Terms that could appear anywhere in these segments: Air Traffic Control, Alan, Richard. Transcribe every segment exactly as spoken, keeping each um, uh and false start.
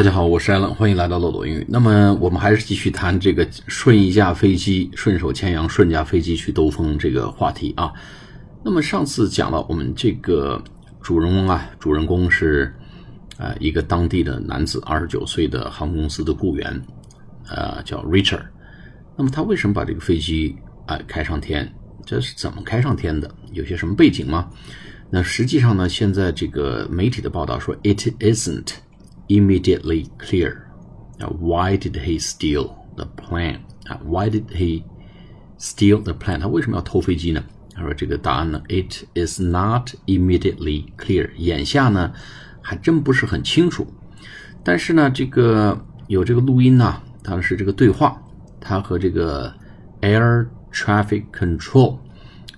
大家好，我是 Alan， 欢迎来到漏斗英语。那么我们还是继续谈这个顺一架飞机顺手牵羊顺架飞机去兜风这个话题啊。那么上次讲了我们这个主人公啊，主人公是呃一个当地的男子 ,二十九 岁的航空公司的雇员，呃叫 Richard。那么他为什么把这个飞机啊、呃、开上天，这是怎么开上天的，有些什么背景吗？那实际上呢，现在这个媒体的报道说 it isn't.Immediately clear. Now, why did he steal the plane? Why did he steal the plane? 他为什么要偷飞机呢？他说这个答案呢 ，It is not immediately clear. 眼下呢，还真不是很清楚。但是呢，这个有这个录音呢，它是这个对话，他和这个 Air Traffic Control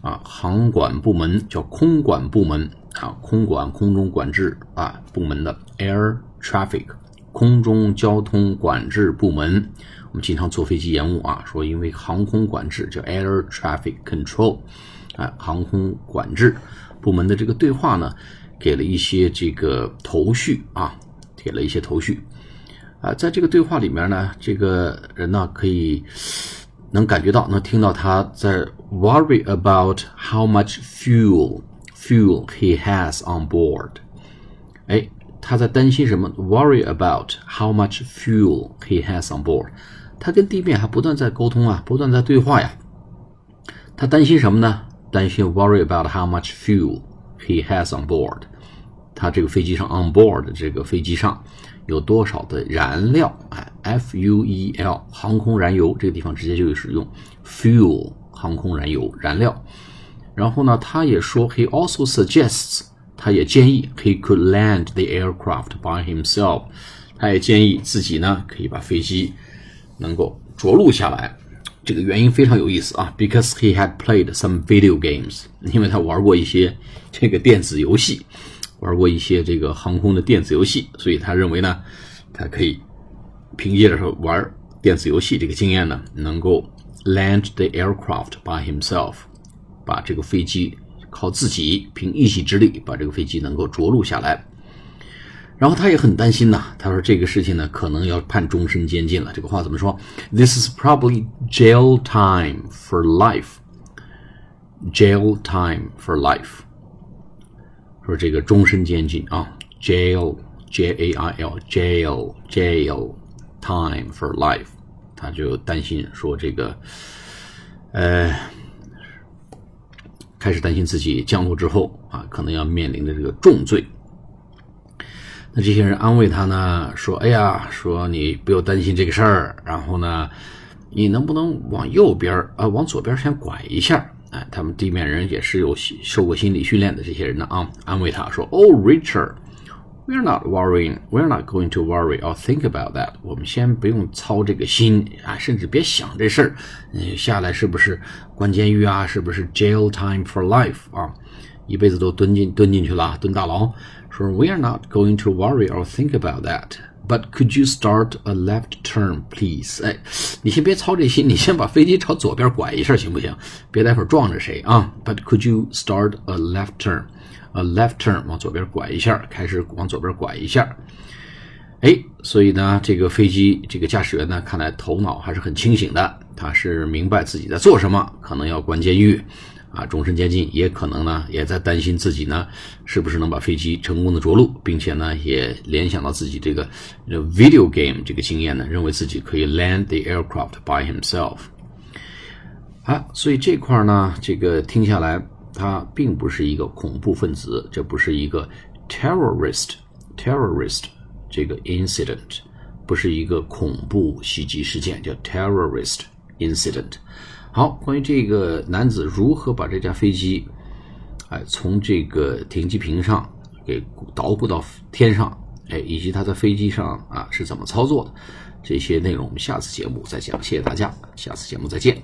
啊，航管部门叫空管部门啊，空管空中管制啊部门的 Air。Traffic 空中交通管制部门，我们经常坐飞机延误啊，说因为航空管制叫 Air Traffic Control 啊，航空管制部门的这个对话呢，给了一些这个头绪啊，给了一些头绪啊，在这个对话里面呢，这个人呢可以能感觉到，能听到他在 worry about how much fuel fuel he has on board， 哎。他在担心什么 worry about how much fuel he has on board， 他跟地面还不断在沟通啊，不断在对话呀。他担心什么呢？担心 worry about how much fuel he has on board， 他这个飞机上 on board 这个飞机上有多少的燃料， F U E L 航空燃油，这个地方直接就使用 fuel 航空燃油燃料。然后呢他也说 he also suggests，他也建议 he could land the aircraft by himself， 他也建议自己呢可以把飞机能够着陆下来。这个原因非常有意思啊 because he had played some video games， 因为他玩过一些这个电子游戏，玩过一些这个航空的电子游戏，所以他认为呢他可以凭借着玩电子游戏这个经验呢能够 land the aircraft by himself， 把这个飞机靠自己凭一己之力把这个飞机能够着陆下来。然后他也很担心呐，他说这个事情呢可能要判终身监禁了。这个话怎么说？ This is probably jail time for life. Jail time for life. 说这个终身监禁啊 ，jail J A I L jail jail time for life。他就担心说这个，呃。开始担心自己降落之后啊，可能要面临的这个重罪。那这些人安慰他呢，说：“哎呀，说你不要担心这个事儿，然后呢，你能不能往右边啊，往左边先拐一下？”哎，他们地面人也是有受过心理训练的，这些人呢啊，安慰他说 ：“Oh, Richard, we're not worrying, we're not going to worry or think about that。我们先不用操这个心啊，甚至别想这事儿。你下来是不是？”关监狱啊，是不是 jail time for life 啊？一辈子都蹲进蹲进去了，蹲大牢。说 We are not going to worry or think about that, but could you start a left turn, please？ 哎，你先别操这心，你先把飞机朝左边拐一下行不行？别待会儿撞着谁啊 ？But could you start a left turn? A left turn 往左边拐一下，开始往左边拐一下。哎，所以呢，这个飞机这个驾驶员呢，看来头脑还是很清醒的，他是明白自己在做什么，可能要关监狱啊，终身监禁，也可能呢，也在担心自己呢，是不是能把飞机成功的着陆，并且呢，也联想到自己这个 video game 这个经验呢，认为自己可以 land the aircraft by himself。啊，所以这块呢，这个听下来，他并不是一个恐怖分子，这不是一个 terrorist，terrorist terrorist,这个 incident 不是一个恐怖袭击事件，叫 terrorist incident。 好，关于这个男子如何把这架飞机、哎、从这个停机坪上给捣鼓到天上、哎、以及他在飞机上啊是怎么操作的，这些内容我们下次节目再讲，谢谢大家，下次节目再见。